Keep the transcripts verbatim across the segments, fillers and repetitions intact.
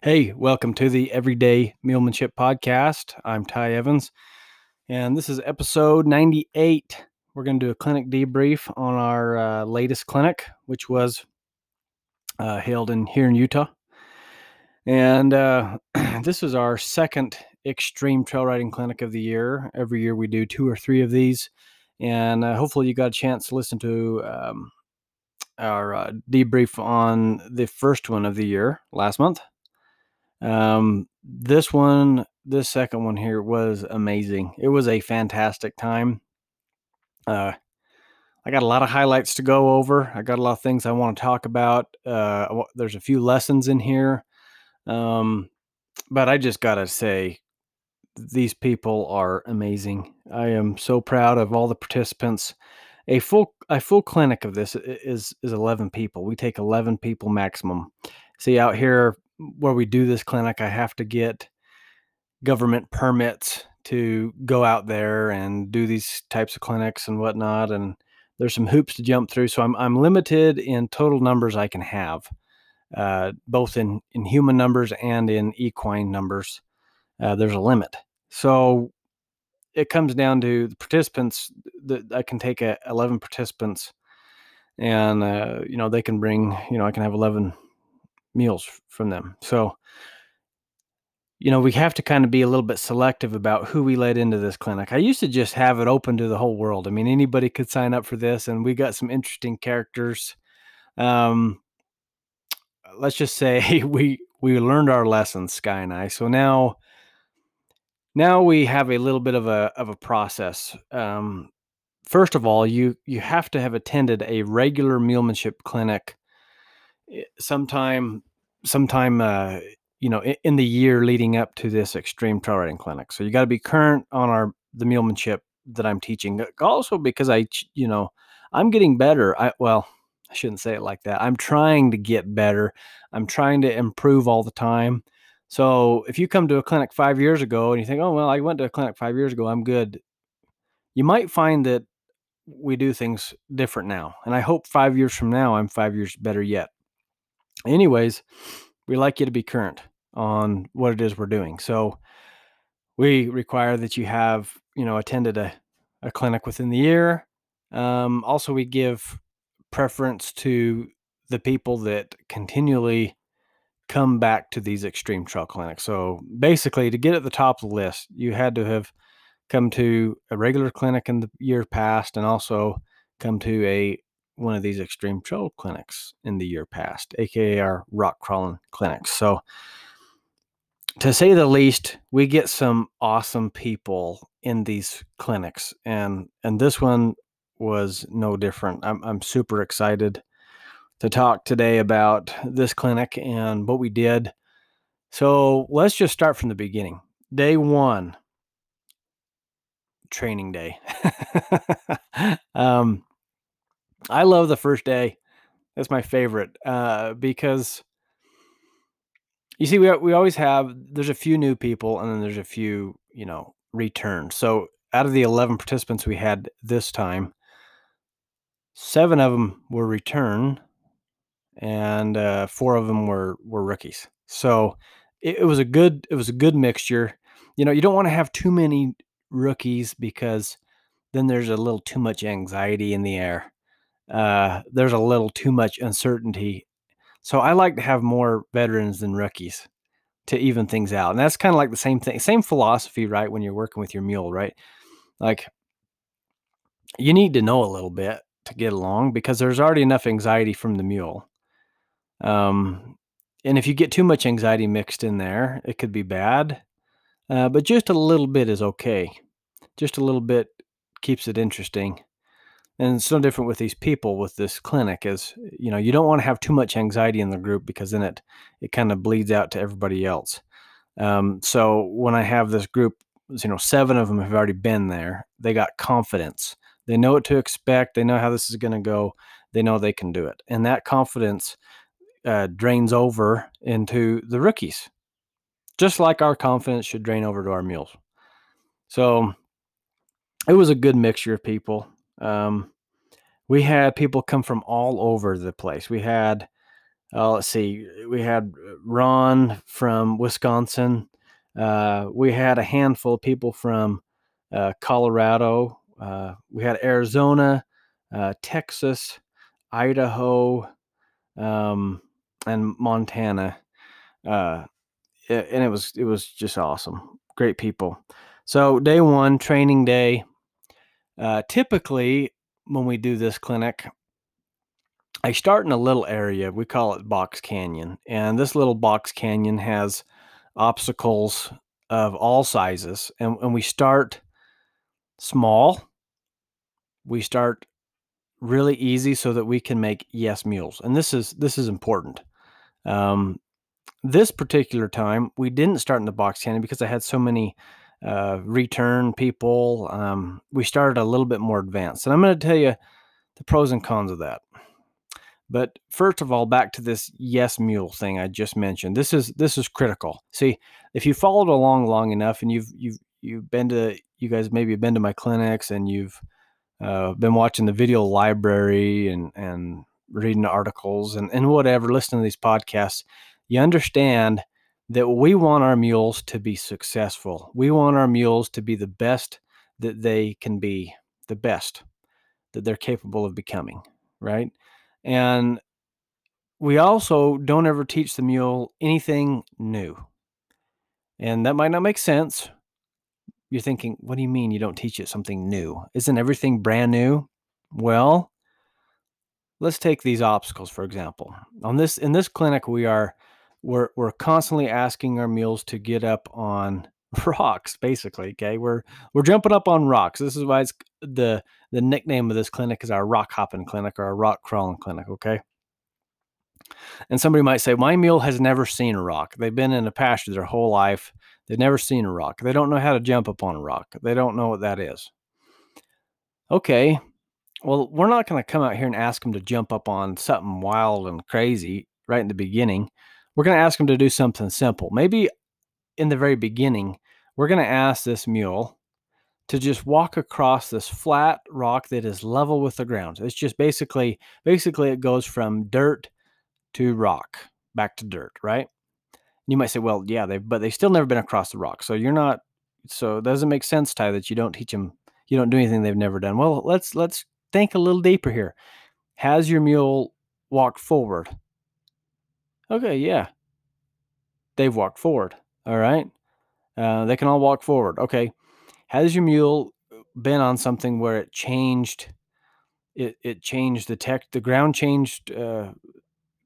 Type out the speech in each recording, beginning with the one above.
Hey, welcome to the Everyday Mealmanship Podcast. I'm Ty Evans, and this is episode ninety-eight. We're going to do a clinic debrief on our uh, latest clinic, which was uh, held in here in Utah. And uh, this is our second extreme trail riding clinic of the year. Every year we do two or three of these, and uh, hopefully you got a chance to listen to um, our uh, debrief on the first one of the year last month. Um, this one, this second one here was amazing. It was a fantastic time. Uh, I got a lot of highlights to go over. I got a lot of things I want to talk about. Uh, there's a few lessons in here. Um, but I just gotta say, these people are amazing. I am so proud of all the participants. A full, a full clinic of this is, is eleven people. We take eleven people maximum. See, out here, where we do this clinic, I have to get government permits to go out there and do these types of clinics and whatnot. And there's some hoops to jump through. So I'm, I'm limited in total numbers I can have, uh, both in, in human numbers and in equine numbers. Uh, there's a limit. So it comes down to the participants that I can take a, eleven participants and, uh, you know, they can bring, you know, I can have eleven meals from them. So, you know, we have to kind of be a little bit selective about who we let into this clinic. I used to just have it open to the whole world. I mean, anybody could sign up for this, and we got some interesting characters. Um, let's just say we, we learned our lessons, Sky and I. So now, now we have a little bit of a, of a process. Um, first of all, you, you have to have attended a regular mealmanship clinic sometime sometime, uh, you know, in, in the year leading up to this extreme trail riding clinic. So you got to be current on our, the mealmanship that I'm teaching. Also because I, you know, I'm getting better. I, well, I shouldn't say it like that. I'm trying to get better. I'm trying to improve all the time. So if you come to a clinic five years ago and you think, oh, well, I went to a clinic five years ago, I'm good. You might find that we do things different now. And I hope five years from now, I'm five years better yet. Anyways, we like you to be current on what it is we're doing. So we require that you have, you know, attended a, a clinic within the year. Um, also, we give preference to the people that continually come back to these extreme trail clinics. So basically, to get at the top of the list, you had to have come to a regular clinic in the year past and also come to a one of these extreme trail clinics in the year past, aka our rock crawling clinics. So, to say the least, we get some awesome people in these clinics, and and this one was no different. I'm I'm super excited to talk today about this clinic and what we did. So let's just start from the beginning. Day one, training day. um. I love the first day. That's my favorite uh, because you see, we we always have, there's a few new people and then there's a few, you know, returns. So out of the eleven participants we had this time, seven of them were return and uh, four of them were, were rookies. So it, it was a good, it was a good mixture. You know, you don't want to have too many rookies because then there's a little too much anxiety in the air. Uh, there's a little too much uncertainty. So I like to have more veterans than rookies to even things out. And that's kind of like the same thing, same philosophy, right? When you're working with your mule, right? Like you need to know a little bit to get along because there's already enough anxiety from the mule. Um, and if you get too much anxiety mixed in there, it could be bad. Uh, but just a little bit is okay. Just a little bit keeps it interesting. And it's no different with these people with this clinic is, you know, you don't want to have too much anxiety in the group because then it, it kind of bleeds out to everybody else. Um, so when I have this group, you know, seven of them have already been there. They got confidence. They know what to expect. They know how this is going to go. They know they can do it. And that confidence uh, drains over into the rookies, just like our confidence should drain over to our mules. So it was a good mixture of people. Um, we had people come from all over the place. We had, uh, let's see, we had Ron from Wisconsin. Uh, we had a handful of people from uh, Colorado. Uh, we had Arizona, uh, Texas, Idaho, um, and Montana. Uh, and it was, it was just awesome. Great people. So day one, training day. Uh, typically when we do this clinic, I start in a little area. We call it Box Canyon. And this little Box Canyon has obstacles of all sizes. And, and we start small. We start really easy so that we can make yes mules. And this is, this is important. Um, this particular time we didn't start in the Box Canyon because I had so many uh, return people. Um, we started a little bit more advanced, and I'm going to tell you the pros and cons of that. But first of all, back to this yes mule thing I just mentioned. This is, this is critical. See, if you followed along long enough, and you've, you've, you've been to, you guys maybe have been to my clinics, and you've uh, been watching the video library and, and reading articles and, and whatever, listening to these podcasts, you understand that we want our mules to be successful. We want our mules to be the best that they can be, the best that they're capable of becoming, right? And we also don't ever teach the mule anything new. And that might not make sense. You're thinking, what do you mean you don't teach it something new? Isn't everything brand new? Well, let's take these obstacles, for example. On this, in this clinic, we are we're we're constantly asking our mules to get up on rocks, basically. Okay, we're we're jumping up on rocks. This is why it's the the nickname of this clinic is our rock hopping clinic or our rock crawling clinic. Okay, and somebody might say, my mule has never seen a rock. They've been in a pasture their whole life. They've never seen a rock. They don't know how to jump up on a rock. They don't know what that is. Okay, well, we're not going to come out here and ask them to jump up on something wild and crazy right in the beginning. We're going to ask them to do something simple. Maybe in the very beginning, we're going to ask this mule to just walk across this flat rock that is level with the ground. It's just basically, basically it goes from dirt to rock, back to dirt, right? You might say, well, yeah, they've, but they've still never been across the rock. So you're not, so it doesn't make sense, Ty, that you don't teach them, you don't do anything they've never done. Well, let's, let's think a little deeper here. Has your mule walked forward? Okay, yeah. They've walked forward. All right. Uh, they can all walk forward. Okay. Has your mule been on something where it changed, it, it changed the tech, the ground changed uh,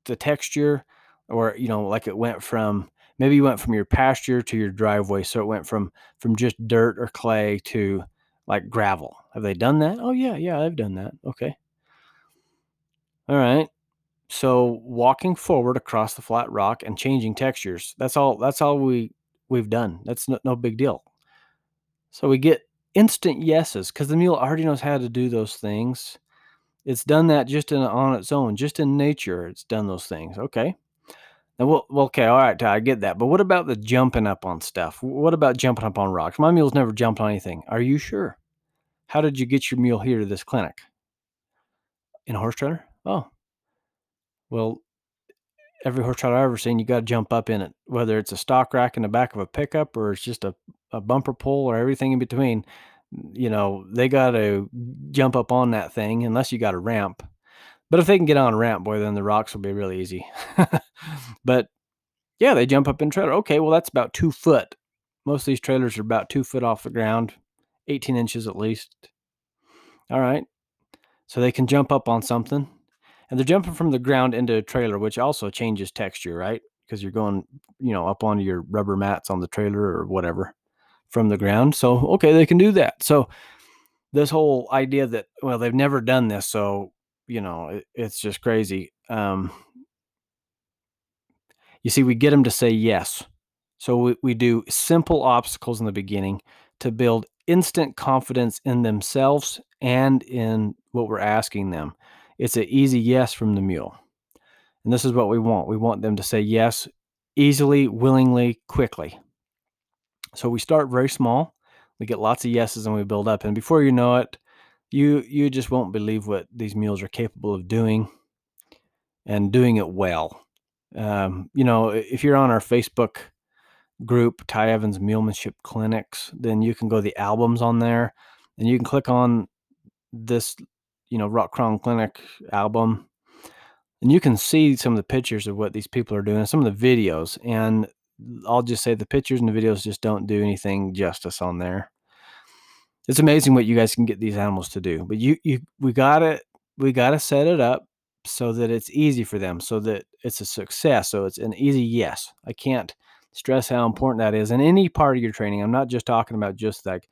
the texture, or, you know, like it went from, maybe you went from your pasture to your driveway. So it went from, from just dirt or clay to like gravel. Have they done that? Oh yeah. Yeah. I've done that. Okay. All right. So walking forward across the flat rock and changing textures. That's all, that's all we we've done. That's no, no big deal. So we get instant yeses because the mule already knows how to do those things. It's done that just in on its own, just in nature. It's done those things. Okay. Now, well, okay, all right, Ty, I get that. But what about the jumping up on stuff? What about jumping up on rocks? My mule's never jumped on anything. Are you sure? How did you get your mule here to this clinic? In a horse trailer? Oh, well, every horse trailer I've ever seen, you got to jump up in it, whether it's a stock rack in the back of a pickup or it's just a, a bumper pull or everything in between. You know, they got to jump up on that thing unless you got a ramp. But if they can get on a ramp, boy, then the rocks will be really easy. But yeah, they jump up in trailer. Okay, well, that's about two foot. Most of these trailers are about two foot off the ground, eighteen inches at least. All right. So they can jump up on something. And they're jumping from the ground into a trailer, which also changes texture, right? Because you're going, you know, up onto your rubber mats on the trailer or whatever from the ground. So, okay, they can do that. So this whole idea that, well, they've never done this, so you know, it, it's just crazy. Um, you see, we get them to say yes. So we, we do simple obstacles in the beginning to build instant confidence in themselves and in what we're asking them. It's an easy yes from the mule. And this is what we want. We want them to say yes easily, willingly, quickly. So we start very small. We get lots of yeses and we build up. And before you know it, You you just won't believe what these mules are capable of doing, and doing it well. Um, you know, if you're on our Facebook group, Ty Evans Mulemanship Clinics, then you can go to the albums on there and you can click on this, you know, Rock Crawl Clinic album, and you can see some of the pictures of what these people are doing and some of the videos. And I'll just say the pictures and the videos just don't do anything justice on there. It's amazing what you guys can get these animals to do, but you, you, we gotta, we gotta set it up so that it's easy for them, so that it's a success. So it's an easy yes. I can't stress how important that is in any part of your training. I'm not just talking about just like,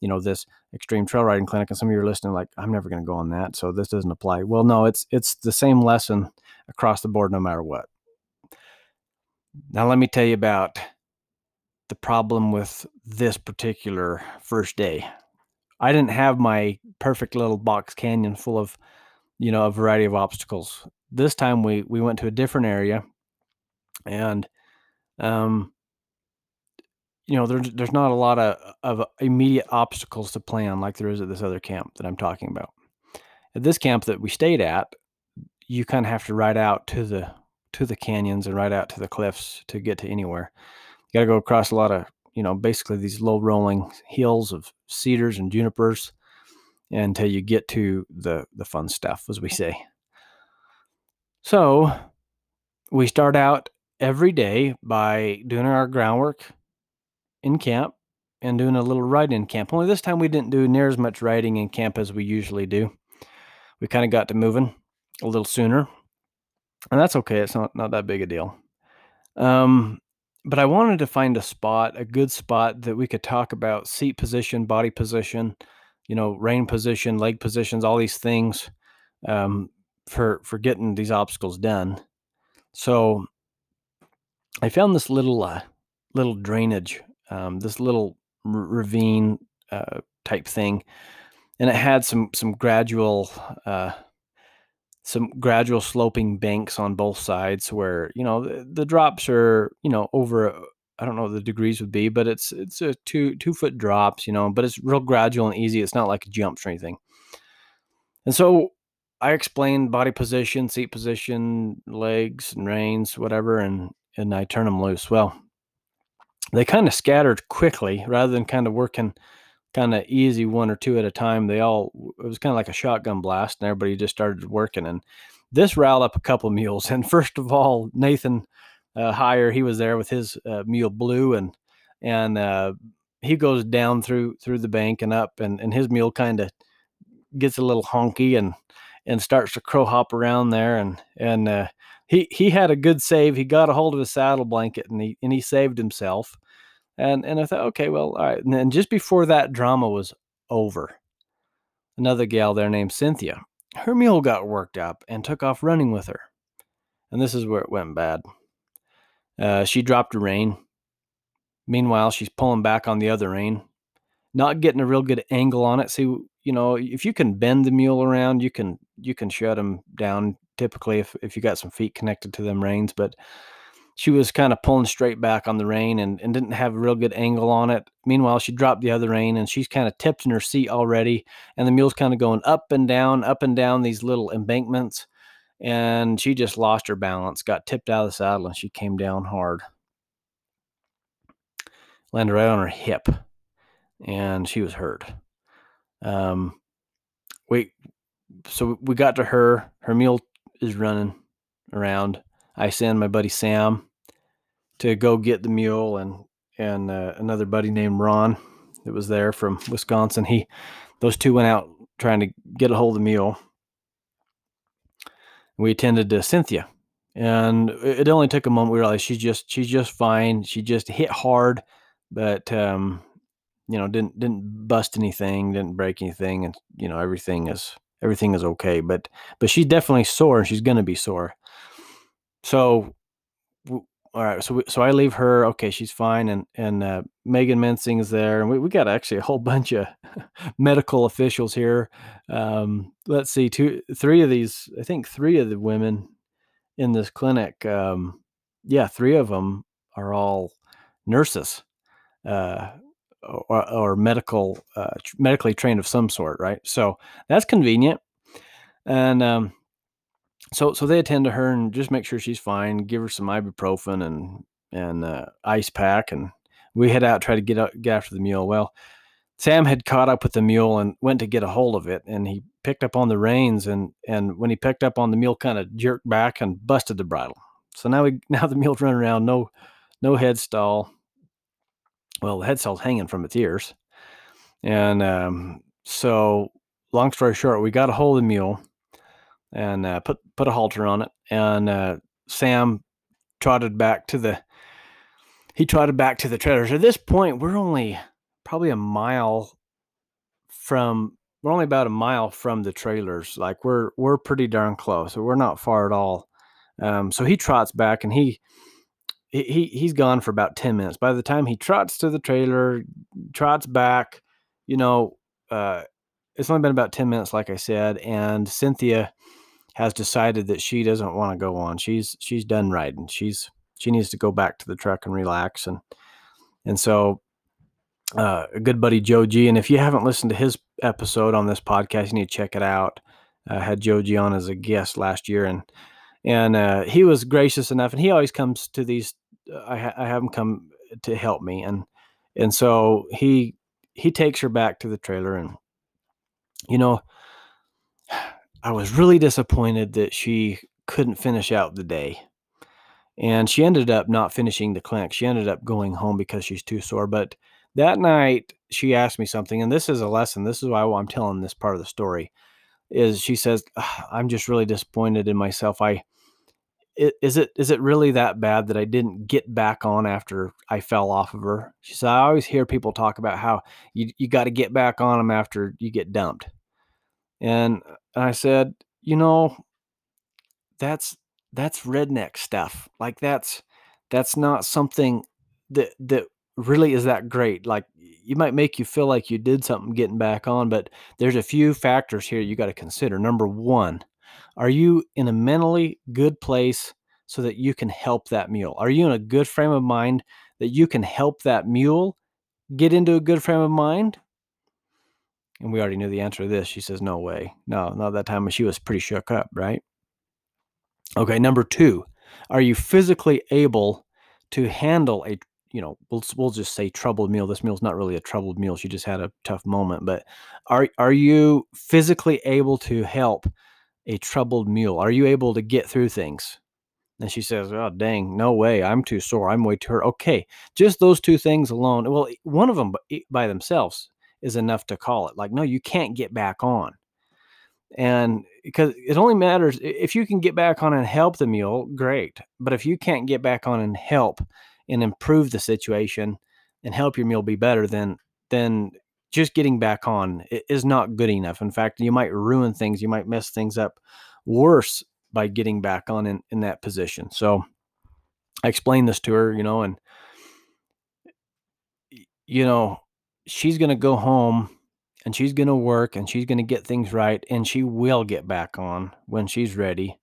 you know, this extreme trail riding clinic, and some of you are listening like, I'm never going to go on that, so this doesn't apply. Well, no, it's, it's the same lesson across the board, no matter what. Now, let me tell you about the problem with this particular first day. I didn't have my perfect little box canyon full of, you know, a variety of obstacles. This time we, we went to a different area, and, um, you know, there's, there's not a lot of, of immediate obstacles to plan like there is at this other camp that I'm talking about. At this camp that we stayed at, you kind of have to ride out to the, to the canyons and ride out to the cliffs to get to anywhere. You got to go across a lot of, you know, basically these low rolling hills of cedars and junipers until you get to the, the fun stuff, as we say. So we start out every day by doing our groundwork in camp and doing a little ride in camp. Only this time we didn't do near as much riding in camp as we usually do. We kind of got to moving a little sooner, and that's okay. It's not, not that big a deal. Um, but I wanted to find a spot, a good spot that we could talk about seat position, body position, you know, rein position, leg positions, all these things, um, for, for getting these obstacles done. So I found this little, uh, little drainage, um, this little r- ravine, uh, type thing. And it had some, some gradual, uh, some gradual sloping banks on both sides where, you know, the, the drops are, you know, over, I don't know what the degrees would be, but it's, it's a two, two foot drops, you know, but it's real gradual and easy. It's not like jumps or anything. And so I explained body position, seat position, legs and reins, whatever. And, and I turn them loose. Well, they kind of scattered quickly rather than kind of working kind of easy one or two at a time. They all, it was kind of like a shotgun blast, and everybody just started working. And this riled up a couple of mules. And first of all, Nathan uh, Hire, he was there with his uh, mule Blue, and, and uh, he goes down through, through the bank and up, and, and his mule kind of gets a little honky and, and starts to crow hop around there. And, and, uh, He he had a good save. He got a hold of his saddle blanket, and he and he saved himself. And and I thought, okay, well, all right. And then just before that drama was over, another gal there named Cynthia, her mule got worked up and took off running with her. And this is where it went bad. Uh, she dropped a rein. Meanwhile, she's pulling back on the other rein, not getting a real good angle on it. See, you know, if you can bend the mule around, you can you can shut him down. Typically, if, if you got some feet connected to them reins, but she was kind of pulling straight back on the rein and, and didn't have a real good angle on it. Meanwhile, she dropped the other rein, and she's kind of tipped in her seat already. And the mule's kind of going up and down, up and down these little embankments. And she just lost her balance, got tipped out of the saddle, and she came down hard. Landed right on her hip, and she was hurt. Um, we, so we got to her, her mule is running around. I send my buddy Sam to go get the mule, and and uh, another buddy named Ron that was there from Wisconsin. He, those two went out trying to get a hold of the mule. We attended to Cynthia, and it only took a moment. We realized she's just she's just fine. She just hit hard, but um, you know, didn't didn't bust anything, didn't break anything, and you know, everything is. Everything is okay, but but she's definitely sore, and she's going to be sore. So, all right, so we, so I leave her. Okay, she's fine, and and uh, Megan Mensing is there, and we, we got actually a whole bunch of medical officials here. Um, let's see, two, three of these, I think three of the women in this clinic, um, yeah, three of them are all nurses uh, or, or medical, uh, medically trained of some sort, right? So that's convenient. And um, so so they attend to her and just make sure she's fine, give her some ibuprofen and and uh, ice pack, and we head out, try to get, up, get after the mule. Well, Sam had caught up with the mule and went to get a hold of it, and he picked up on the reins, and and when he picked up on the mule, kind of jerked back and busted the bridle. So now we now the mule's running around, no no headstall. Well, the headstall's hanging from its ears, and um, so long story short, we got a hold of the mule and uh, put put a halter on it, and uh, Sam trotted back to the. He trotted back to the trailers. At this point, we're only probably a mile from, we're only about a mile from the trailers. Like we're, we're pretty darn close. So we're not far at all. Um, so he trots back and he, he, he's gone for about ten minutes. By the time he trots to the trailer, trots back, you know, uh, it's only been about ten minutes, like I said, and Cynthia has decided that she doesn't want to go on. She's, she's done riding. She's, She needs to go back to the truck and relax. And and so uh, a good buddy, Joe G, and if you haven't listened to his episode on this podcast, you need to check it out. I uh, had Joe G on as a guest last year, and and uh, he was gracious enough, and he always comes to these, uh, I, ha- I have him come to help me. And and so he he takes her back to the trailer, and, you know, I was really disappointed that she couldn't finish out the day. And she ended up not finishing the clinic. She ended up going home because she's too sore. But that night she asked me something, and this is a lesson. This is why I'm telling this part of the story is she says, I'm just really disappointed in myself. I, is it, is it really that bad that I didn't get back on after I fell off of her? She said, I always hear people talk about how you, you got to get back on them after you get dumped. And I said, you know, that's, that's redneck stuff. Like that's, that's not something that, that really is that great. Like you might make you feel like you did something getting back on, but there's a few factors here you got to consider. Number one, are you in a mentally good place so that you can help that mule? Are you in a good frame of mind that you can help that mule get into a good frame of mind? And we already knew the answer to this. She says, no way. No, not that time. She was pretty shook up, right? Okay, number two, are you physically able to handle a, you know, we'll, we'll just say troubled mule. This mule is not really a troubled mule. She just had a tough moment, but are are you physically able to help a troubled mule? Are you able to get through things? And she says, oh, dang, no way. I'm too sore. I'm way too hurt. Okay, just those two things alone. Well, one of them by themselves is enough to call it. Like, no, you can't get back on. And because it only matters if you can get back on and help the mule, great. But if you can't get back on and help and improve the situation and help your mule be better, then, then just getting back on is not good enough. In fact, you might ruin things. You might mess things up worse by getting back on in, in that position. So I explained this to her, you know, and, you know, she's going to go home. And she's going to work and she's going to get things right. And she will get back on when she's ready.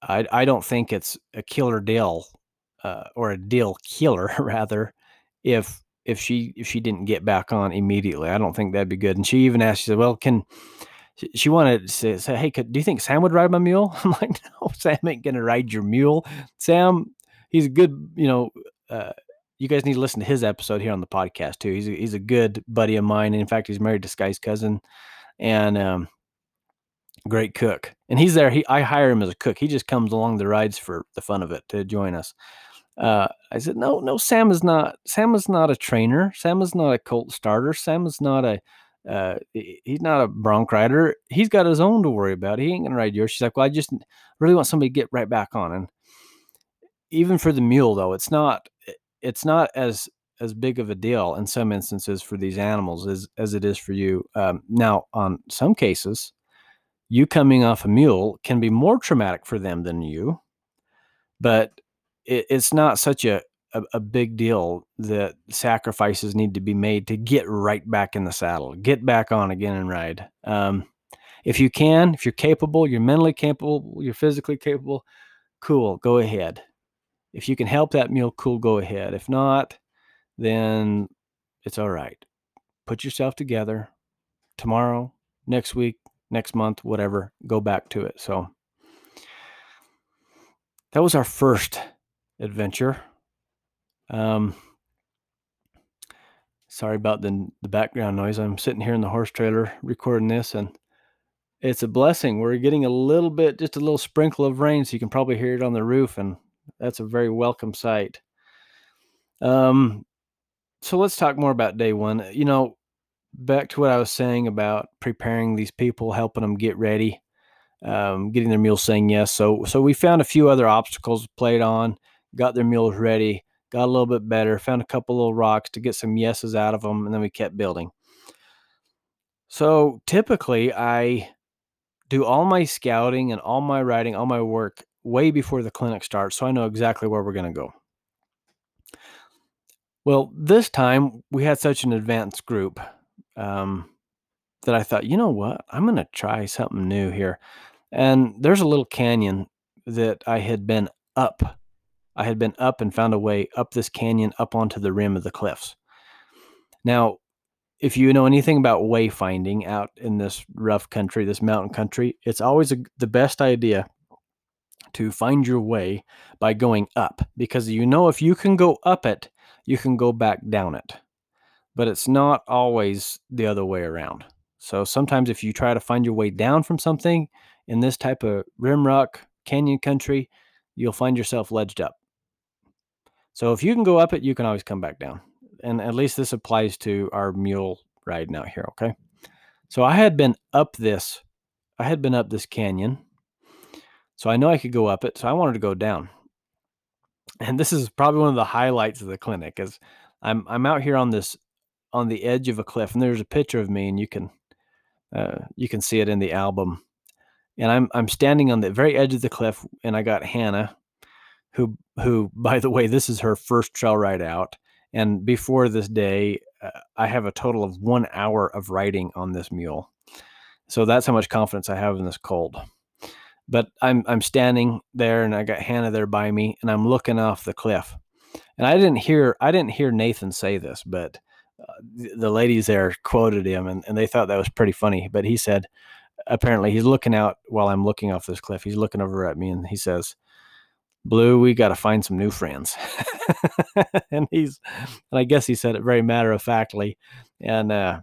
I I don't think it's a killer deal uh, or a deal killer rather. If, if she, if she didn't get back on immediately, I don't think that'd be good. And she even asked, she said, well, can she wanted to say, say hey, could, do you think Sam would ride my mule? I'm like, no, Sam ain't going to ride your mule. Sam, he's a good, you know, uh, you guys need to listen to his episode here on the podcast too. He's a, he's a good buddy of mine. And in fact, he's married to Sky's cousin and um, great cook. And he's there. He, I hire him as a cook. He just comes along the rides for the fun of it to join us. Uh, I said, no, no, Sam is not, Sam is not a trainer. Sam is not a colt starter. Sam is not a, uh, he's not a bronc rider. He's got his own to worry about. He ain't going to ride yours. She's like, well, I just really want somebody to get right back on. And even for the mule though, it's not, it's not as, as big of a deal in some instances for these animals as, as it is for you. Um, now, on some cases, you coming off a mule can be more traumatic for them than you, but it, it's not such a, a, a big deal that sacrifices need to be made to get right back in the saddle, get back on again and ride. Um, if you can, if you're capable, you're mentally capable, you're physically capable, cool, go ahead. If you can help that mule, cool, go ahead. If not, then it's all right. Put yourself together tomorrow, next week, next month, whatever, go back to it. So that was our first adventure. Um, sorry about the, the background noise. I'm sitting here in the horse trailer recording this, and it's a blessing. We're getting a little bit, just a little sprinkle of rain, so you can probably hear it on the roof, and that's a very welcome sight. Um, so let's talk more about day one. You know, back to what I was saying about preparing these people, helping them get ready, um, getting their mules saying yes. So, so we found a few other obstacles played on, got their mules ready, got a little bit better, found a couple little rocks to get some yeses out of them, and then we kept building. So typically I do all my scouting and all my writing, all my work way before the clinic starts, so I know exactly where we're going to go. Well, this time we had such an advanced group um, that I thought, you know what, I'm going to try something new here. And there's a little canyon that I had been up. I had been up and found a way up this canyon, up onto the rim of the cliffs. Now, if you know anything about wayfinding out in this rough country, this mountain country, it's always a, the best idea to find your way by going up, because you know if you can go up it, you can go back down it. But it's not always the other way around. So sometimes if you try to find your way down from something in this type of rim rock canyon country, you'll find yourself ledged up. So if you can go up it, you can always come back down. And at least this applies to our mule riding out here, okay? So I had been up this, I had been up this canyon. So I know I could go up it, so I wanted to go down. And this is probably one of the highlights of the clinic, is I'm I'm out here on this on the edge of a cliff, and there's a picture of me, and you can uh, you can see it in the album. And I'm I'm standing on the very edge of the cliff, and I got Hannah, who who by the way, this is her first trail ride out, and before this day, uh, I have a total of one hour of riding on this mule, so that's how much confidence I have in this colt. But I'm I'm standing there, and I got Hannah there by me, and I'm looking off the cliff. And I didn't hear I didn't hear Nathan say this, but uh, the, the ladies there quoted him, and, and they thought that was pretty funny. But he said, apparently he's looking out while I'm looking off this cliff. He's looking over at me, and he says, "Blue, we got to find some new friends." and he's and I guess he said it very matter of factly. And uh,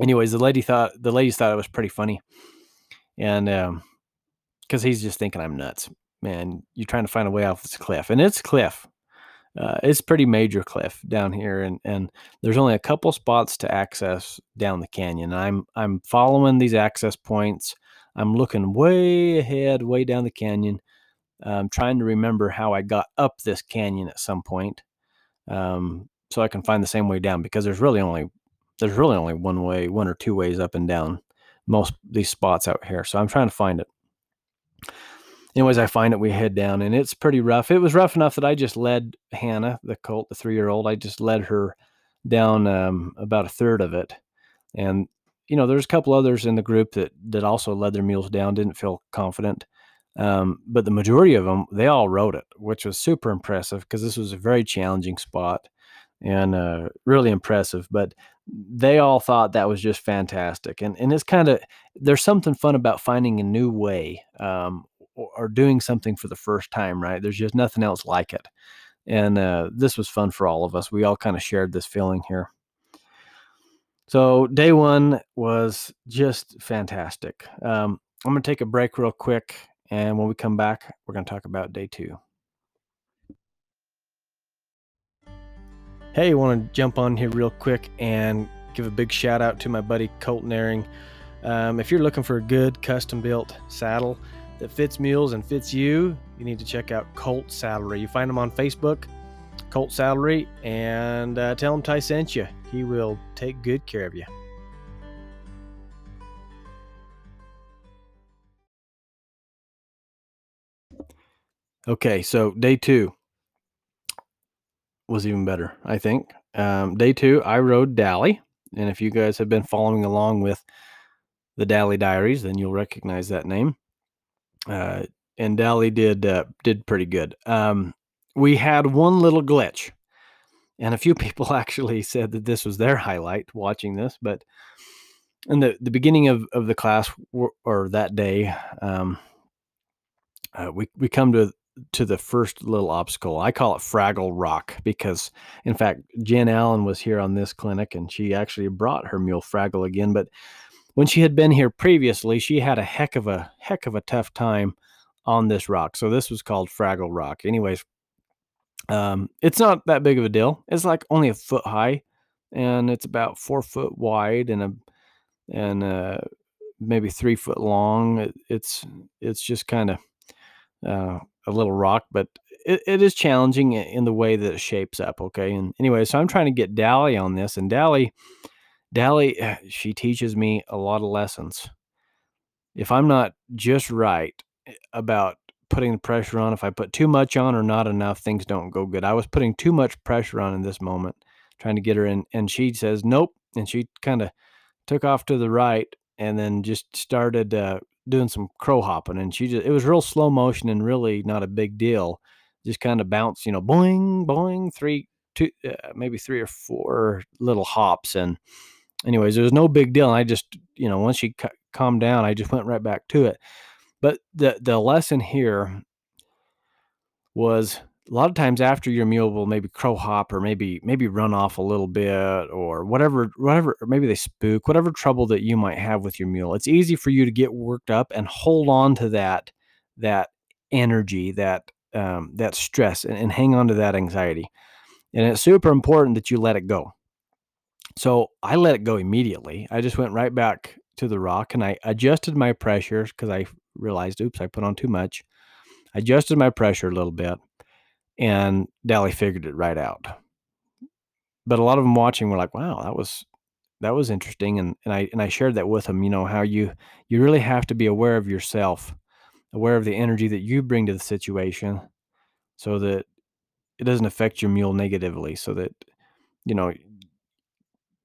anyways, the lady thought the ladies thought it was pretty funny, and. Um, Because he's just thinking I'm nuts, man. You're trying to find a way off this cliff, and it's a cliff. Uh, it's a pretty major cliff down here, and and there's only a couple spots to access down the canyon. I'm I'm following these access points. I'm looking way ahead, way down the canyon. I'm trying to remember how I got up this canyon at some point, um, so I can find the same way down. Because there's really only there's really only one way, one or two ways up and down most these spots out here. So I'm trying to find it. Anyways, I find it, we head down, and it's pretty rough. It was rough enough that I just led Hannah, the colt, the three-year-old, I just led her down um, about a third of it. And, you know, there's a couple others in the group that, that also led their mules down, didn't feel confident. Um, but the majority of them, they all rode it, which was super impressive because this was a very challenging spot and uh, really impressive. But they all thought that was just fantastic. And and it's kind of, there's something fun about finding a new way um, or, or doing something for the first time, right? There's just nothing else like it. And uh, this was fun for all of us. We all kind of shared this feeling here. So day one was just fantastic. Um, I'm going to take a break real quick. And when we come back, we're going to talk about day two. Hey, I want to jump on here real quick and give a big shout out to my buddy Colton Ehring. Um, if you're looking for a good custom built saddle that fits mules and fits you, you need to check out Colt Saddlery. You find him on Facebook, Colt Saddlery, and uh, tell him Ty sent you. He will take good care of you. Okay, so day two was even better, I think. Um, day two, I rode Dally. And if you guys have been following along with the Dally Diaries, then you'll recognize that name. Uh, and Dally did uh, did pretty good. Um, we had one little glitch. And a few people actually said that this was their highlight watching this. But in the, the beginning of, of the class, or, or that day, um, uh, we, we come to to the first little obstacle. I call it Fraggle Rock because, in fact, Jen Allen was here on this clinic and she actually brought her mule Fraggle again. But when she had been here previously, she had a heck of a heck of a tough time on this rock. So this was called Fraggle Rock. Anyways, um, it's not that big of a deal. It's like only a foot high and it's about four foot wide and a, and uh, maybe three foot long. It, it's, it's just kind of, uh, a little rock, but it, it is challenging in the way that it shapes up. Okay. And anyway, so I'm trying to get Dally on this, and Dally, Dally, she teaches me a lot of lessons. If I'm not just right about putting the pressure on, if I put too much on or not enough, things don't go good. I was putting too much pressure on in this moment, trying to get her in. And she says, nope. And she kind of took off to the right and then just started, uh, doing some crow hopping, and she just, it was real slow motion and really not a big deal. Just kind of bounce, you know, boing, boing, three, two, uh, maybe three or four little hops. And anyways, there was no big deal. And I just, you know, once she c- calmed down, I just went right back to it. But the, the lesson here was a lot of times after your mule will maybe crow hop or maybe, maybe run off a little bit or whatever, whatever, or maybe they spook, whatever trouble that you might have with your mule. It's easy for you to get worked up and hold on to that, that energy, that, um, that stress and, and hang on to that anxiety. And it's super important that you let it go. So I let it go immediately. I just went right back to the rock and I adjusted my pressure because I realized, oops, I put on too much. I adjusted my pressure a little bit. And Dally figured it right out. But a lot of them watching were like, wow, that was, that was interesting. And, and I, and I shared that with them, you know, how you, you really have to be aware of yourself, aware of the energy that you bring to the situation so that it doesn't affect your mule negatively. So that, you know,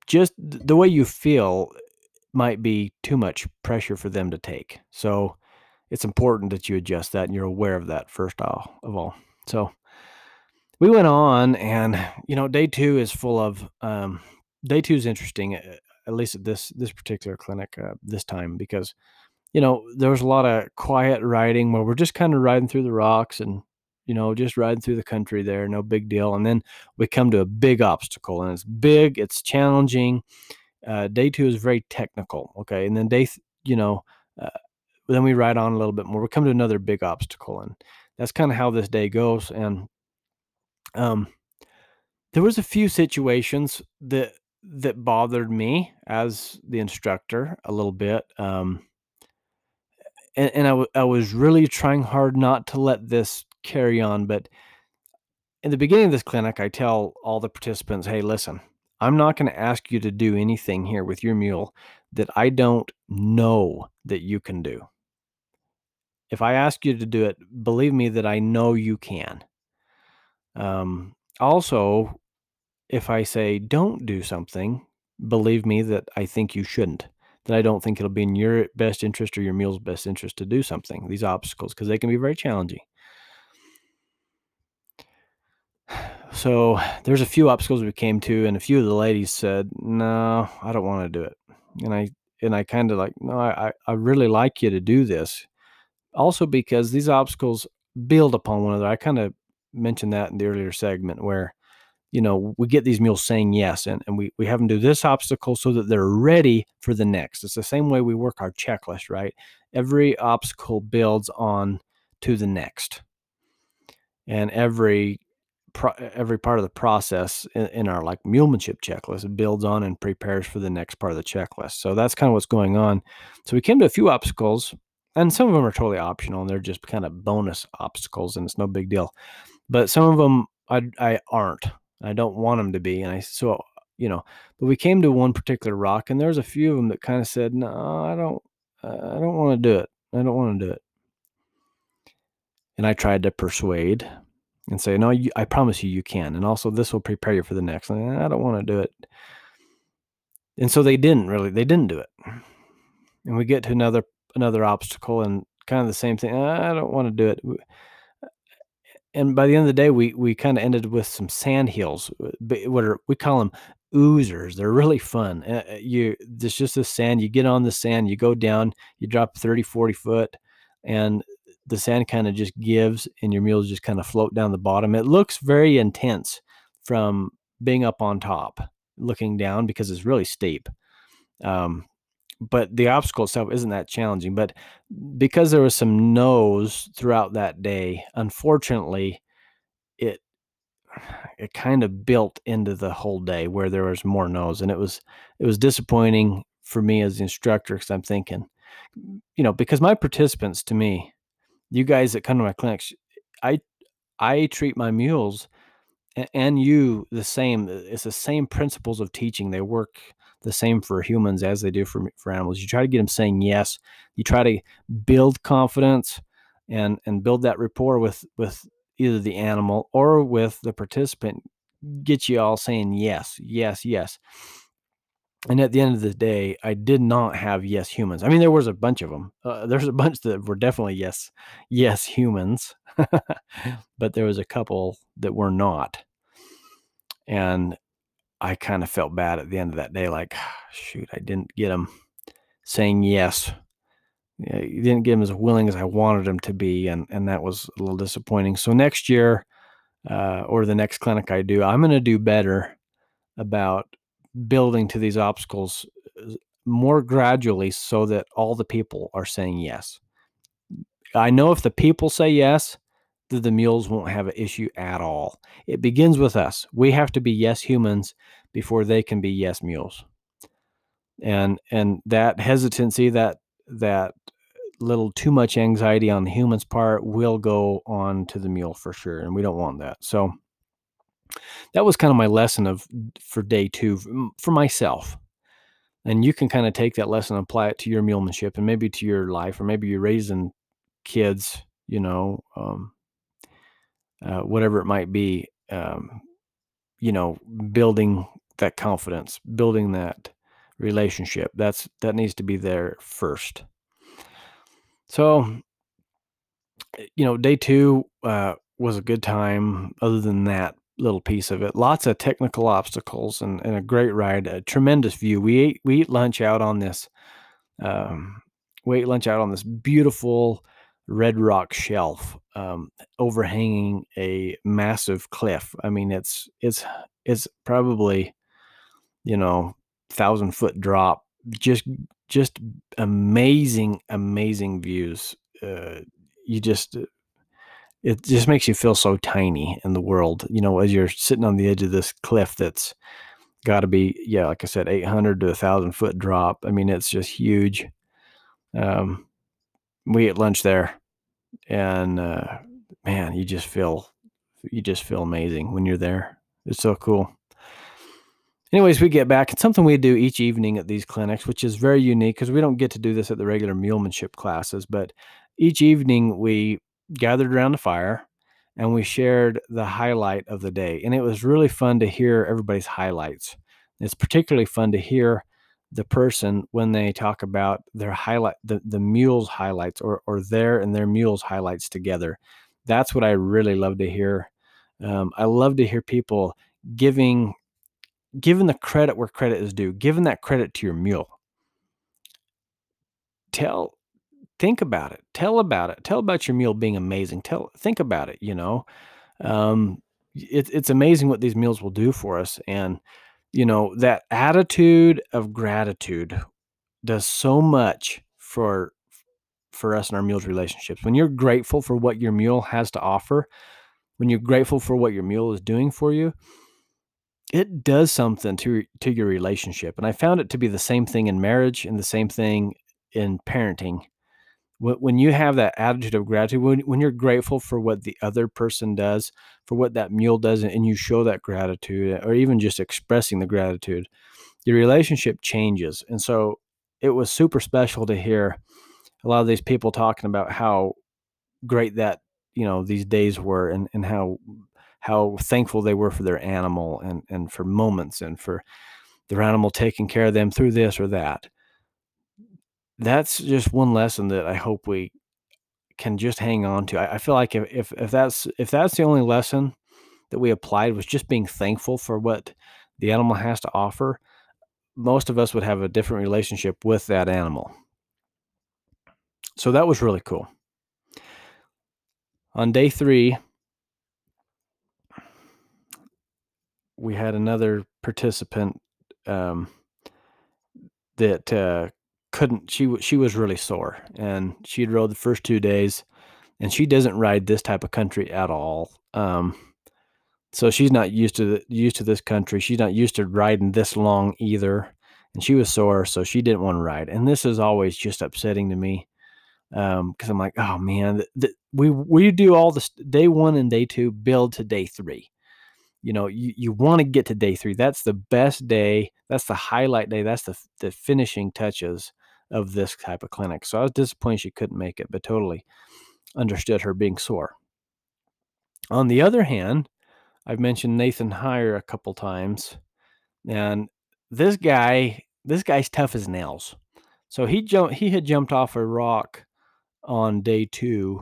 just the way you feel might be too much pressure for them to take. So it's important that you adjust that and you're aware of that first of all. So we went on and, you know, day two is full of, um, day two is interesting, at least at this, this particular clinic, uh, this time, because, you know, there was a lot of quiet riding where we're just kind of riding through the rocks and, you know, just riding through the country there, no big deal. And then we come to a big obstacle and it's big, it's challenging. Uh, day two is very technical. Okay. And then day, th- you know, uh, then we ride on a little bit more. We come to another big obstacle and that's kind of how this day goes. And Um, there was a few situations that, that bothered me as the instructor a little bit. Um, and, and I, w- I was really trying hard not to let this carry on. But in the beginning of this clinic, I tell all the participants, hey, listen, I'm not going to ask you to do anything here with your mule that I don't know that you can do. If I ask you to do it, believe me that I know you can. Um, also, if I say don't do something, believe me that I think you shouldn't, that I don't think it'll be in your best interest or your mule's best interest to do something, these obstacles, because they can be very challenging. So there's a few obstacles we came to and a few of the ladies said, no, I don't want to do it. And I, and I kind of like, no, I, I really like you to do this. Also, because these obstacles build upon one another. I kind of mentioned that in the earlier segment where, you know, we get these mules saying yes, and, and we, we have them do this obstacle so that they're ready for the next. It's the same way we work our checklist, right? Every obstacle builds on to the next. And every, pro- every part of the process in, in our like mulemanship checklist builds on and prepares for the next part of the checklist. So that's kind of what's going on. So we came to a few obstacles and some of them are totally optional and they're just kind of bonus obstacles and it's no big deal. But some of them I, I aren't. I don't want them to be. And I, so, you know, but we came to one particular rock and there's a few of them that kind of said, no, I don't, uh, I don't want to do it. I don't want to do it. And I tried to persuade and say, no, you, I promise you, you can. And also this will prepare you for the next one. I don't want to do it. And so they didn't really, they didn't do it. And we get to another, another obstacle and kind of the same thing. I don't want to do it. And by the end of the day, we we kind of ended with some sand hills. What are we call them? Oozers. They're really fun. Uh, you there's just this sand. You get on the sand. You go down. You drop thirty, forty foot, and the sand kind of just gives and your mules just kind of float down the bottom. It looks very intense from being up on top, looking down, because it's really steep. Um, but the obstacle itself isn't that challenging. But because there was some no's throughout that day, unfortunately, it it kind of built into the whole day where there was more no's. And it was it was disappointing for me as the instructor, because I'm thinking, you know, because my participants, to me, you guys that come to my clinics, I I treat my mules and you the same. It's the same principles of teaching. They work the same for humans as they do for for animals. You try to get them saying yes. You try to build confidence and and build that rapport with with either the animal or with the participant. Get you all saying yes, yes, yes. And at the end of the day, I did not have yes humans. I mean, there was a bunch of them. Uh, there's a bunch that were definitely yes, yes humans, but there was a couple that were not. And I kind of felt bad at the end of that day. Like, shoot, I didn't get them saying yes. Yeah, you didn't get them as willing as I wanted them to be. And, and that was a little disappointing. So next year uh, or the next clinic I do, I'm going to do better about building to these obstacles more gradually so that all the people are saying yes. I know if the people say yes, that the mules won't have an issue at all. It begins with us. We have to be yes humans before they can be yes mules. And and that hesitancy, that that little too much anxiety on the human's part will go on to the mule for sure. And we don't want that. So that was kind of my lesson of for day two for myself. And you can kind of take that lesson and apply it to your mulemanship and maybe to your life, or maybe you're raising kids, you know, um, uh, whatever it might be, um, you know, building that confidence, building that relationship. That's, that needs to be there first. So, you know, day two uh, was a good time other than that little piece of it. Lots of technical obstacles and, and a great ride, a tremendous view. We ate, we eat lunch out on this, um, we ate lunch out on this beautiful red rock shelf, um, overhanging a massive cliff. I mean, it's, it's, it's probably, you know, thousand foot drop, just, just amazing, amazing views. Uh, you just, It just makes you feel so tiny in the world, you know, as you're sitting on the edge of this cliff that's got to be, yeah, like I said, eight hundred to one thousand foot drop. I mean, it's just huge. Um, we ate lunch there, and uh, man, you just feel, you just feel amazing when you're there. It's so cool. Anyways, we get back. It's something we do each evening at these clinics, which is very unique because we don't get to do this at the regular mulemanship classes, but each evening we gathered around the fire and we shared the highlight of the day. And it was really fun to hear everybody's highlights. It's particularly fun to hear the person when they talk about their highlight, the, the mule's highlights, or, or their and their mule's highlights together. That's what I really love to hear. Um, I love to hear people giving, giving the credit where credit is due, giving that credit to your mule. Tell, Think about it. Tell about it. Tell about your mule being amazing. Tell, think about it. You know, um, it, it's amazing what these mules will do for us. And, you know, that attitude of gratitude does so much for, for us and our mules' relationships. When you're grateful for what your mule has to offer, when you're grateful for what your mule is doing for you, it does something to, to your relationship. And I found it to be the same thing in marriage and the same thing in parenting. When you have that attitude of gratitude, when, when you're grateful for what the other person does, for what that mule does, and you show that gratitude, or even just expressing the gratitude, your relationship changes. And so it was super special to hear a lot of these people talking about how great that, you know, these days were, and, and how how thankful they were for their animal, and, and for moments, and for their animal taking care of them through this or that. That's just one lesson that I hope we can just hang on to. I, I feel like if, if if that's if that's the only lesson that we applied, was just being thankful for what the animal has to offer, most of us would have a different relationship with that animal. So that was really cool. On day three, we had another participant um, that uh, couldn't, she, she was really sore, and she'd rode the first two days, and she doesn't ride this type of country at all. Um, so she's not used to, the, used to this country. She's not used to riding this long either. And she was sore, so she didn't want to ride. And this is always just upsetting to me. Um, cause I'm like, oh man, th- th- we, we do all this day one and day two, build to day three. You know, you, you want to get to day three. That's the best day. That's the highlight day. That's the, the finishing touches of this type of clinic. So I was disappointed she couldn't make it, but totally understood her being sore. On the other hand, I've mentioned Nathan Hire a couple times, and this guy, this guy's tough as nails. So he jumped, he had jumped off a rock on day two,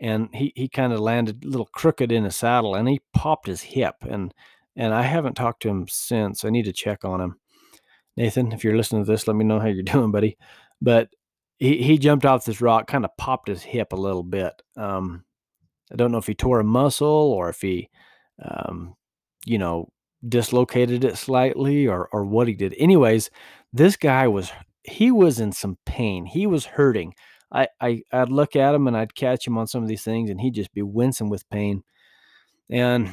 and he, he kind of landed a little crooked in his saddle, and he popped his hip, and and I haven't talked to him since. I need to check on him. Nathan, if you're listening to this, let me know how you're doing, buddy. But he, he jumped off this rock, kind of popped his hip a little bit. Um, I don't know if he tore a muscle or if he, um, you know, dislocated it slightly or or what he did. Anyways, this guy was, he was in some pain. He was hurting. I, I, I'd look at him and I'd catch him on some of these things, and he'd just be wincing with pain. And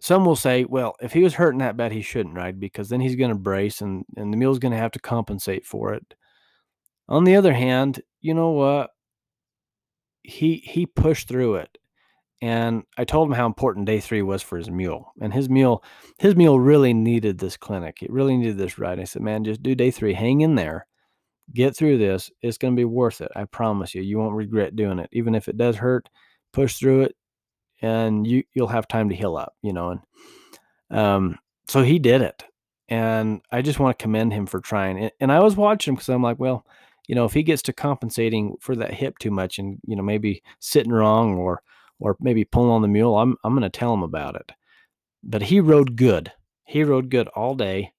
some will say, well, if he was hurting that bad, he shouldn't ride, because then he's going to brace and, and the mule's going to have to compensate for it. On the other hand, you know what? He, he pushed through it. And I told him how important day three was for his mule. And his mule, his mule really needed this clinic. It really needed this ride. I said, man, just do day three, hang in there. Get through this. It's going to be worth it. I promise you, you won't regret doing it. Even if it does hurt, push through it, and you, you'll have time to heal up, you know? And, um, so he did it, and I just want to commend him for trying. And I was watching him, cause I'm like, well, you know, if he gets to compensating for that hip too much and, you know, maybe sitting wrong or, or maybe pulling on the mule, I'm, I'm going to tell him about it. But he rode good. He rode good all day.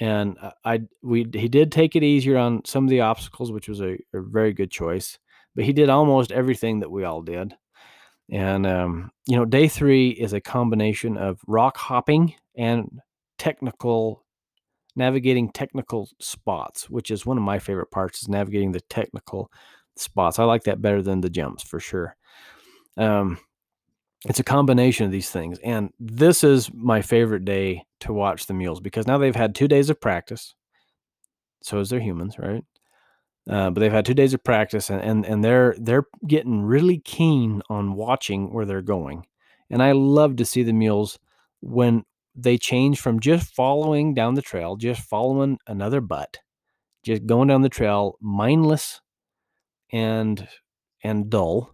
And I, we, he did take it easier on some of the obstacles, which was a, a very good choice, but he did almost everything that we all did. And, um, you know, day three is a combination of rock hopping and technical, navigating technical spots, which is one of my favorite parts, is navigating the technical spots. I like that better than the jumps for sure. Um, It's a combination of these things. And this is my favorite day to watch the mules, because now they've had two days of practice. So is their humans, right? Uh, but they've had two days of practice, and, and, and they're, they're getting really keen on watching where they're going. And I love to see the mules when they change from just following down the trail, just following another butt, just going down the trail, mindless and, and dull,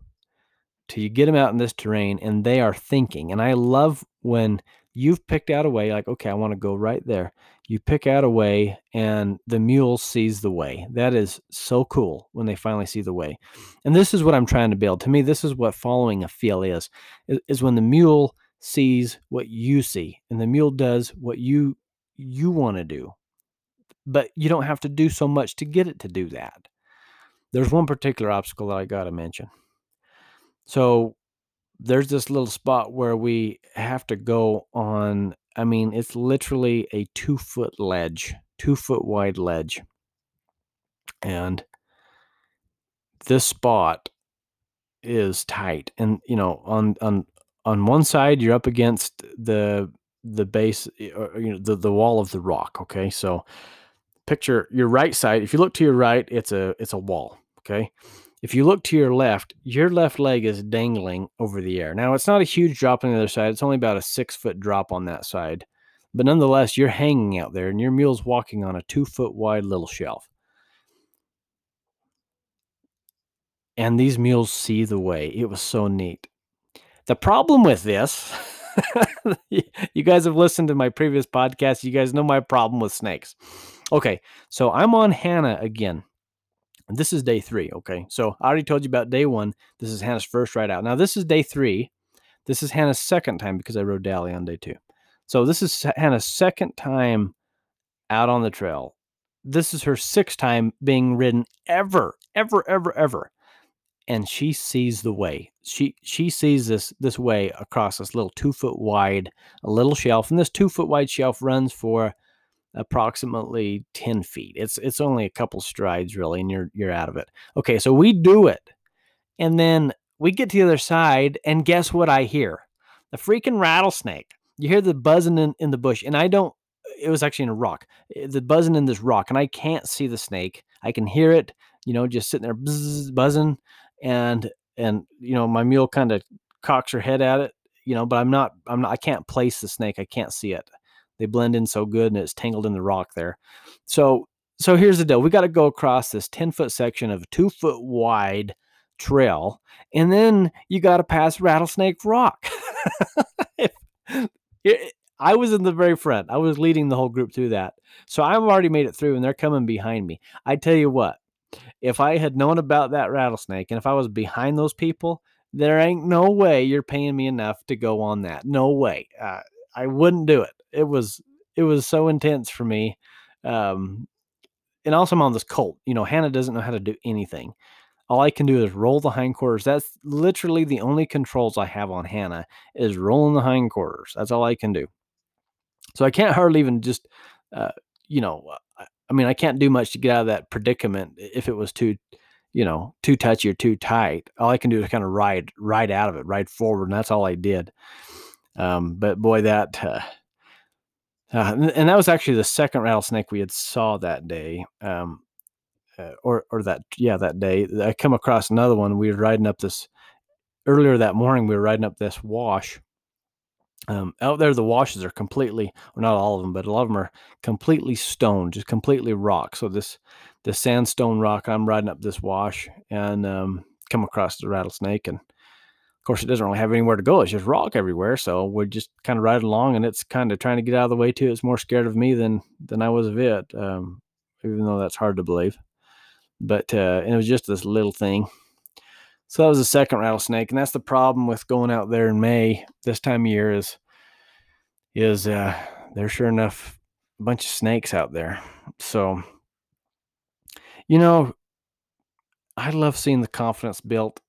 till you get them out in this terrain and they are thinking. And I love when you've picked out a way, like, okay, I want to go right there. You pick out a way and the mule sees the way. That is so cool when they finally see the way. And this is what I'm trying to build. To me, this is what following a feel is, is when the mule sees what you see and the mule does what you, you want to do, but you don't have to do so much to get it to do that. There's one particular obstacle that I got to mention. So there's this little spot where we have to go on, I mean, it's literally a two foot ledge, two foot wide ledge. And this spot is tight. And, you know, on, on, on one side, you're up against the, the base, or, you know, the, the wall of the rock. Okay. So picture your right side. If you look to your right, it's a, it's a wall. Okay. If you look to your left, your left leg is dangling over the air. Now, it's not a huge drop on the other side. It's only about a six-foot drop on that side. But nonetheless, you're hanging out there, and your mule's walking on a two-foot wide little shelf. And these mules see the way. It was so neat. The problem with this, you guys have listened to my previous podcast. You guys know my problem with snakes. Okay, so I'm on Hannah again. This is day three, okay? So I already told you about day one. This is Hannah's first ride out. Now, this is day three. This is Hannah's second time, because I rode Dally on day two. So this is Hannah's second time out on the trail. This is her sixth time being ridden ever, ever, ever, ever. and she sees the way. She she sees this this way across this little two foot wide a little shelf, and this two foot wide shelf runs for approximately ten feet. It's it's only a couple strides really, and you're you're out of it. Okay, so we do it, and then we get to the other side, and guess what I hear? The freaking rattlesnake. You hear the buzzing in, in the bush, and I don't. It was actually in a rock. The buzzing in this rock, and I can't see the snake. I can hear it, you know, just sitting there bzz, buzzing, and and you know, my mule kind of cocks her head at it, you know, but I'm not. I'm not. I can't place the snake. I can't see it. They blend in so good, and it's tangled in the rock there. So, so here's the deal. We got to go across this ten-foot section of a two-foot wide trail, and then you got to pass Rattlesnake Rock. it, it, I was in the very front. I was leading the whole group through that. So I've already made it through, and they're coming behind me. I tell you what, if I had known about that rattlesnake, and if I was behind those people, there ain't no way you're paying me enough to go on that. No way. Uh, I wouldn't do it. It was it was so intense for me. Um, and also I'm on this colt. You know, Hannah doesn't know how to do anything. All I can do is roll the hindquarters. That's literally the only controls I have on Hannah is rolling the hindquarters. That's all I can do. So I can't hardly even just, uh, you know, I mean, I can't do much to get out of that predicament if it was too, you know, too touchy or too tight. All I can do is kind of ride, ride out of it, ride forward. And that's all I did. Um, but boy, that... Uh, Uh, and that was actually the second rattlesnake we had saw that day, um, uh, or or that yeah that day. I come across another one. We were riding up this earlier that morning. We were riding up this wash. Um, out there, the washes are completely, or not all of them, but a lot of them are completely stone, just completely rock. So this this sandstone rock. I'm riding up this wash and um, come across the rattlesnake, and of course, it doesn't really have anywhere to go. It's just rock everywhere. So we're just kind of riding along, and it's kind of trying to get out of the way too. It's more scared of me than than I was of it, um, even though that's hard to believe. But uh, and it was just this little thing. So that was the second rattlesnake, and that's the problem with going out there in May this time of year is is uh, there's sure enough a bunch of snakes out there. So you know, I love seeing the confidence built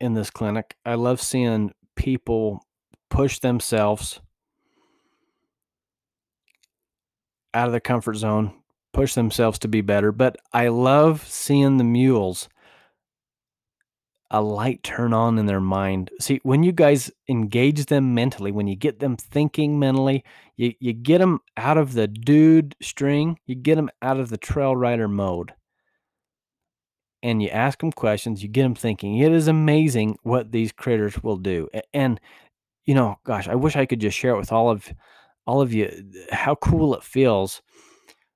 in this clinic. I love seeing people push themselves out of their comfort zone, push themselves to be better. But I love seeing the mules, a light turn on in their mind. See, when you guys engage them mentally, when you get them thinking mentally, you, you get them out of the dude string, you get them out of the trail rider mode. And you ask them questions, you get them thinking. It is amazing what these critters will do. And, you know, gosh, I wish I could just share it with all of all of you, how cool it feels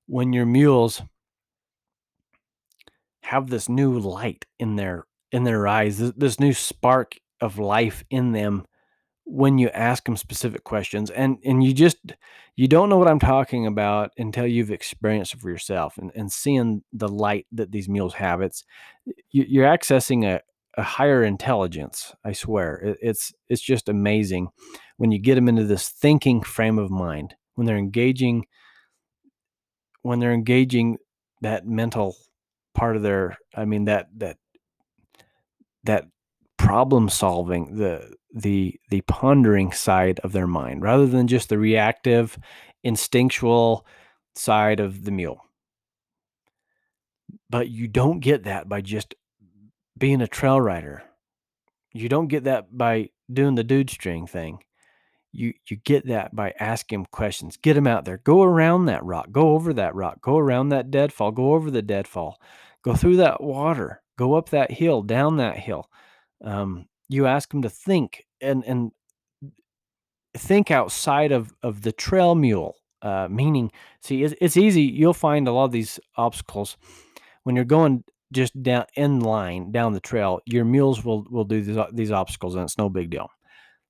when your mules have this new light in their in their eyes, this, this new spark of life in them when you ask them specific questions. And and you just, you don't know what I'm talking about until you've experienced it for yourself and, and seeing the light that these mules have. It's, you're accessing a, a higher intelligence, I swear. It's, it's just amazing when you get them into this thinking frame of mind, when they're engaging, when they're engaging that mental part of their, I mean, that, that, that problem solving, the, the the pondering side of their mind rather than just the reactive, instinctual side of the mule. But you don't get that by just being a trail rider. You don't get that by doing the dude string thing. You you get that by asking them questions. Get them out there. Go around that rock. Go over that rock. Go around that deadfall. Go over the deadfall. Go through that water. Go up that hill, down that hill. Um, You ask them to think and and think outside of, of the trail mule, uh, meaning, see, it's, it's easy. You'll find a lot of these obstacles when you're going just down in line down the trail. Your mules will will do these, these obstacles, and it's no big deal.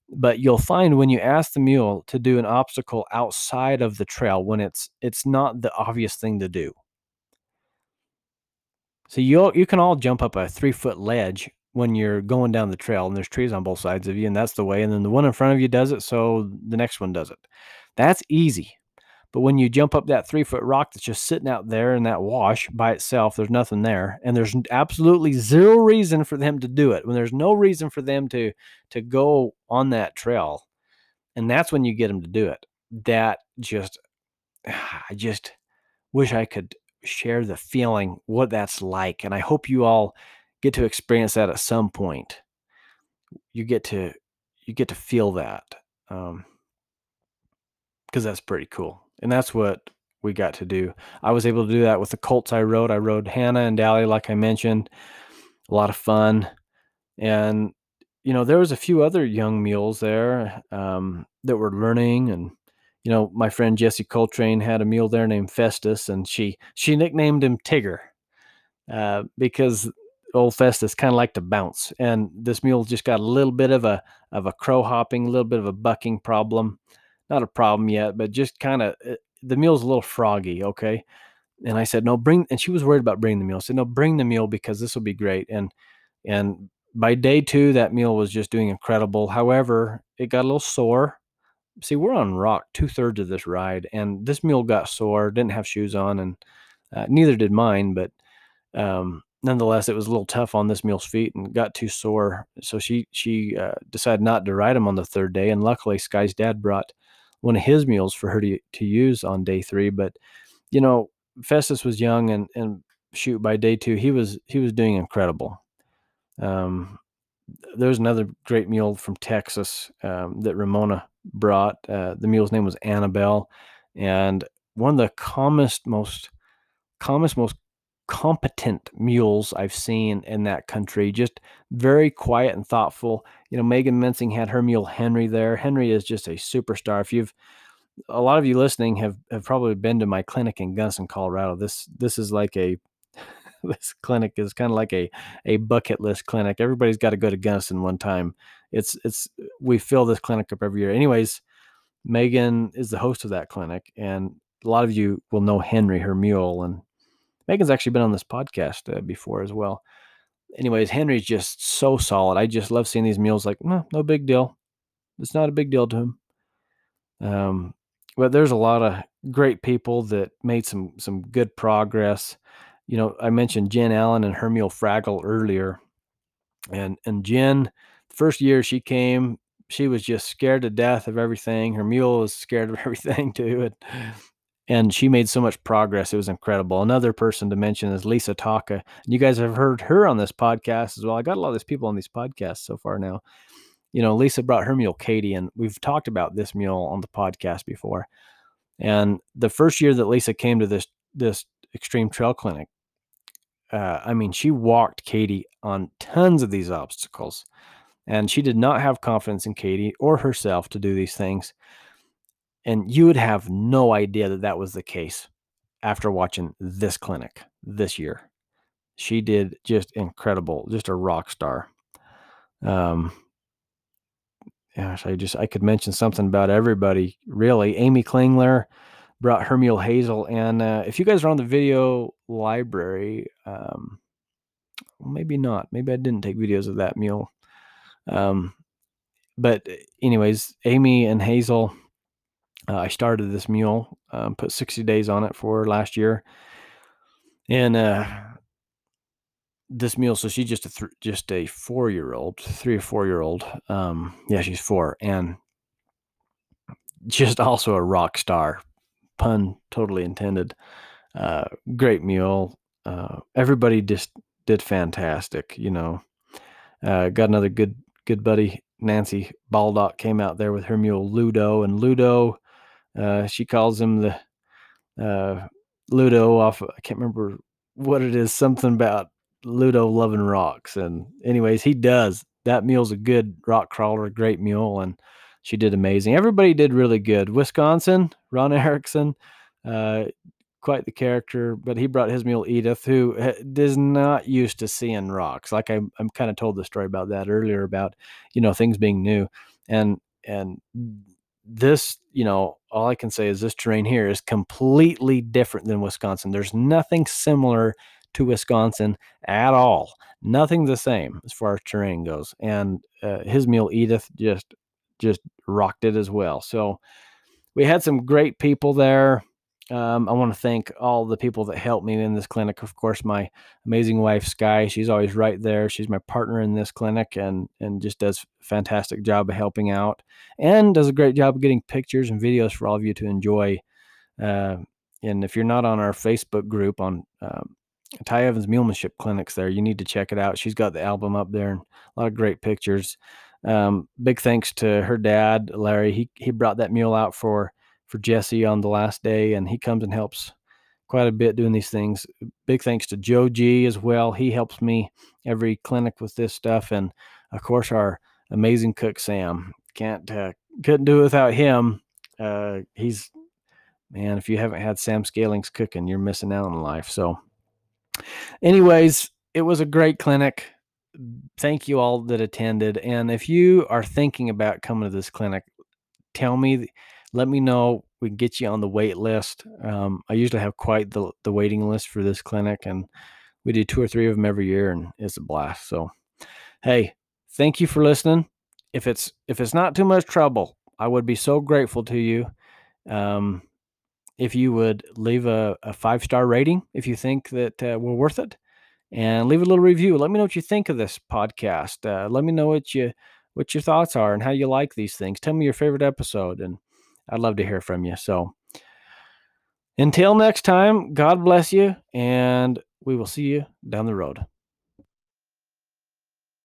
But you'll find when you ask the mule to do an obstacle outside of the trail, when it's it's not the obvious thing to do. So you you can all jump up a three foot ledge when you're going down the trail and there's trees on both sides of you, and that's the way. And then the one in front of you does it, so the next one does it. That's easy. But when you jump up that three foot rock that's just sitting out there in that wash by itself, there's nothing there. And there's absolutely zero reason for them to do it, when there's no reason for them to, to go on that trail. And that's when you get them to do it. That just, I just wish I could share the feeling, what that's like. And I hope you all get to experience that at some point. You get to, you get to feel that. Um, Because that's pretty cool. And that's what we got to do. I was able to do that with the colts I rode. I rode Hannah and Dally, like I mentioned. A lot of fun. And, you know, there was a few other young mules there um, that were learning. And, you know, my friend Jesse Coltrane had a mule there named Festus. And she she nicknamed him Tigger uh, because old Festus kind of liked to bounce. And this mule just got a little bit of a, of a crow hopping, a little bit of a bucking problem. Not a problem yet, but just kind of, the mule's a little froggy, okay? And I said, no, bring, and she was worried about bringing the mule. I said, no, bring the mule because this will be great. And and by day two, that mule was just doing incredible. However, it got a little sore. See, we're on rock two-thirds of this ride, and this mule got sore, didn't have shoes on, and uh, neither did mine, but um, nonetheless, it was a little tough on this mule's feet and got too sore. So she, she uh, decided not to ride him on the third day, and luckily, Sky's dad brought one of his mules for her to, to use on day three. But, you know, Festus was young and, and shoot, by day two, he was, he was doing incredible. Um, there was another great mule from Texas, um, that Ramona brought, uh, the mule's name was Annabelle. And one of the calmest, most calmest, most competent mules I've seen in that country, just very quiet and thoughtful. You know, Megan Mensing had her mule Henry there. Henry is just a superstar. If you've, a lot of you listening have, have probably been to my clinic in Gunnison, Colorado. This, this is like a, this clinic is kind of like a, a bucket list clinic. Everybody's got to go to Gunnison one time. It's, it's, we fill this clinic up every year. Anyways, Megan is the host of that clinic. And a lot of you will know Henry, her mule, and Megan's actually been on this podcast uh, before as well. Anyways, Henry's just so solid. I just love seeing these mules like, no, no big deal. It's not a big deal to him. Um, but there's a lot of great people that made some some good progress. You know, I mentioned Jen Allen and her mule Fraggle earlier. And, and Jen, first year she came, she was just scared to death of everything. Her mule was scared of everything too. And, And she made so much progress. It was incredible. Another person to mention is Lisa Taka. You guys have heard her on this podcast as well. I got a lot of these people on these podcasts so far now. You know, Lisa brought her mule, Katie, and we've talked about this mule on the podcast before. And the first year that Lisa came to this, this extreme trail clinic, uh, I mean, she walked Katie on tons of these obstacles. And she did not have confidence in Katie or herself to do these things. And you would have no idea that that was the case after watching this clinic this year. She did just incredible, just a rock star. Um, gosh, I just, I could mention something about everybody, really. Amy Klingler brought her mule Hazel. And uh, if you guys are on the video library, um, maybe not. Maybe I didn't take videos of that mule. Um, but anyways, Amy and Hazel... Uh, I started this mule, um, put sixty days on it for last year, and uh, this mule. So she's just a th- just a four-year-old, three or four-year-old. Um, yeah, she's four, and just also a rock star. Pun totally intended. Uh, great mule. Uh, everybody just did fantastic. You know, uh, got another good good buddy. Nancy Baldock came out there with her mule Ludo, and Ludo. Uh, she calls him the uh, Ludo off. I can't remember what it is. Something about Ludo loving rocks. And anyways, he does. That mule's a good rock crawler, a great mule. And she did amazing. Everybody did really good. Wisconsin, Ron Erickson, uh, quite the character, but he brought his mule Edith, who is not used to seeing rocks. Like I, I'm kind of told the story about that earlier about, you know, things being new and, and, this, you know, all I can say is this terrain here is completely different than Wisconsin. There's nothing similar to Wisconsin at all. Nothing the same as far as terrain goes. And uh, his mule Edith just just rocked it as well. So we had some great people there. Um, I want to thank all the people that helped me in this clinic. Of course, my amazing wife, Sky, she's always right there. She's my partner in this clinic and, and just does a fantastic job of helping out and does a great job of getting pictures and videos for all of you to enjoy. Uh, and if you're not on our Facebook group on um, Ty Evans Mulemanship Clinics there, you need to check it out. She's got the album up there and a lot of great pictures. Um, big thanks to her dad, Larry. He, he brought that mule out for for Jesse on the last day, and he comes and helps quite a bit doing these things. Big thanks to Joe G as well. He helps me every clinic with this stuff. And of course, our amazing cook, Sam. Can't, uh, couldn't do it without him. Uh, he's, man, if you haven't had Sam Scaling's cooking, you're missing out on life. So anyways, it was a great clinic. Thank you all that attended. And if you are thinking about coming to this clinic, tell me, th- let me know. We can get you on the wait list. Um, I usually have quite the, the waiting list for this clinic, and we do two or three of them every year, and it's a blast. So, hey, thank you for listening. If it's if it's not too much trouble, I would be so grateful to you um, if you would leave a, a five-star rating if you think that uh, we're worth it, and leave a little review. Let me know what you think of this podcast. Uh, let me know what you what your thoughts are and how you like these things. Tell me your favorite episode, and I'd love to hear from you. So until next time, God bless you, and we will see you down the road.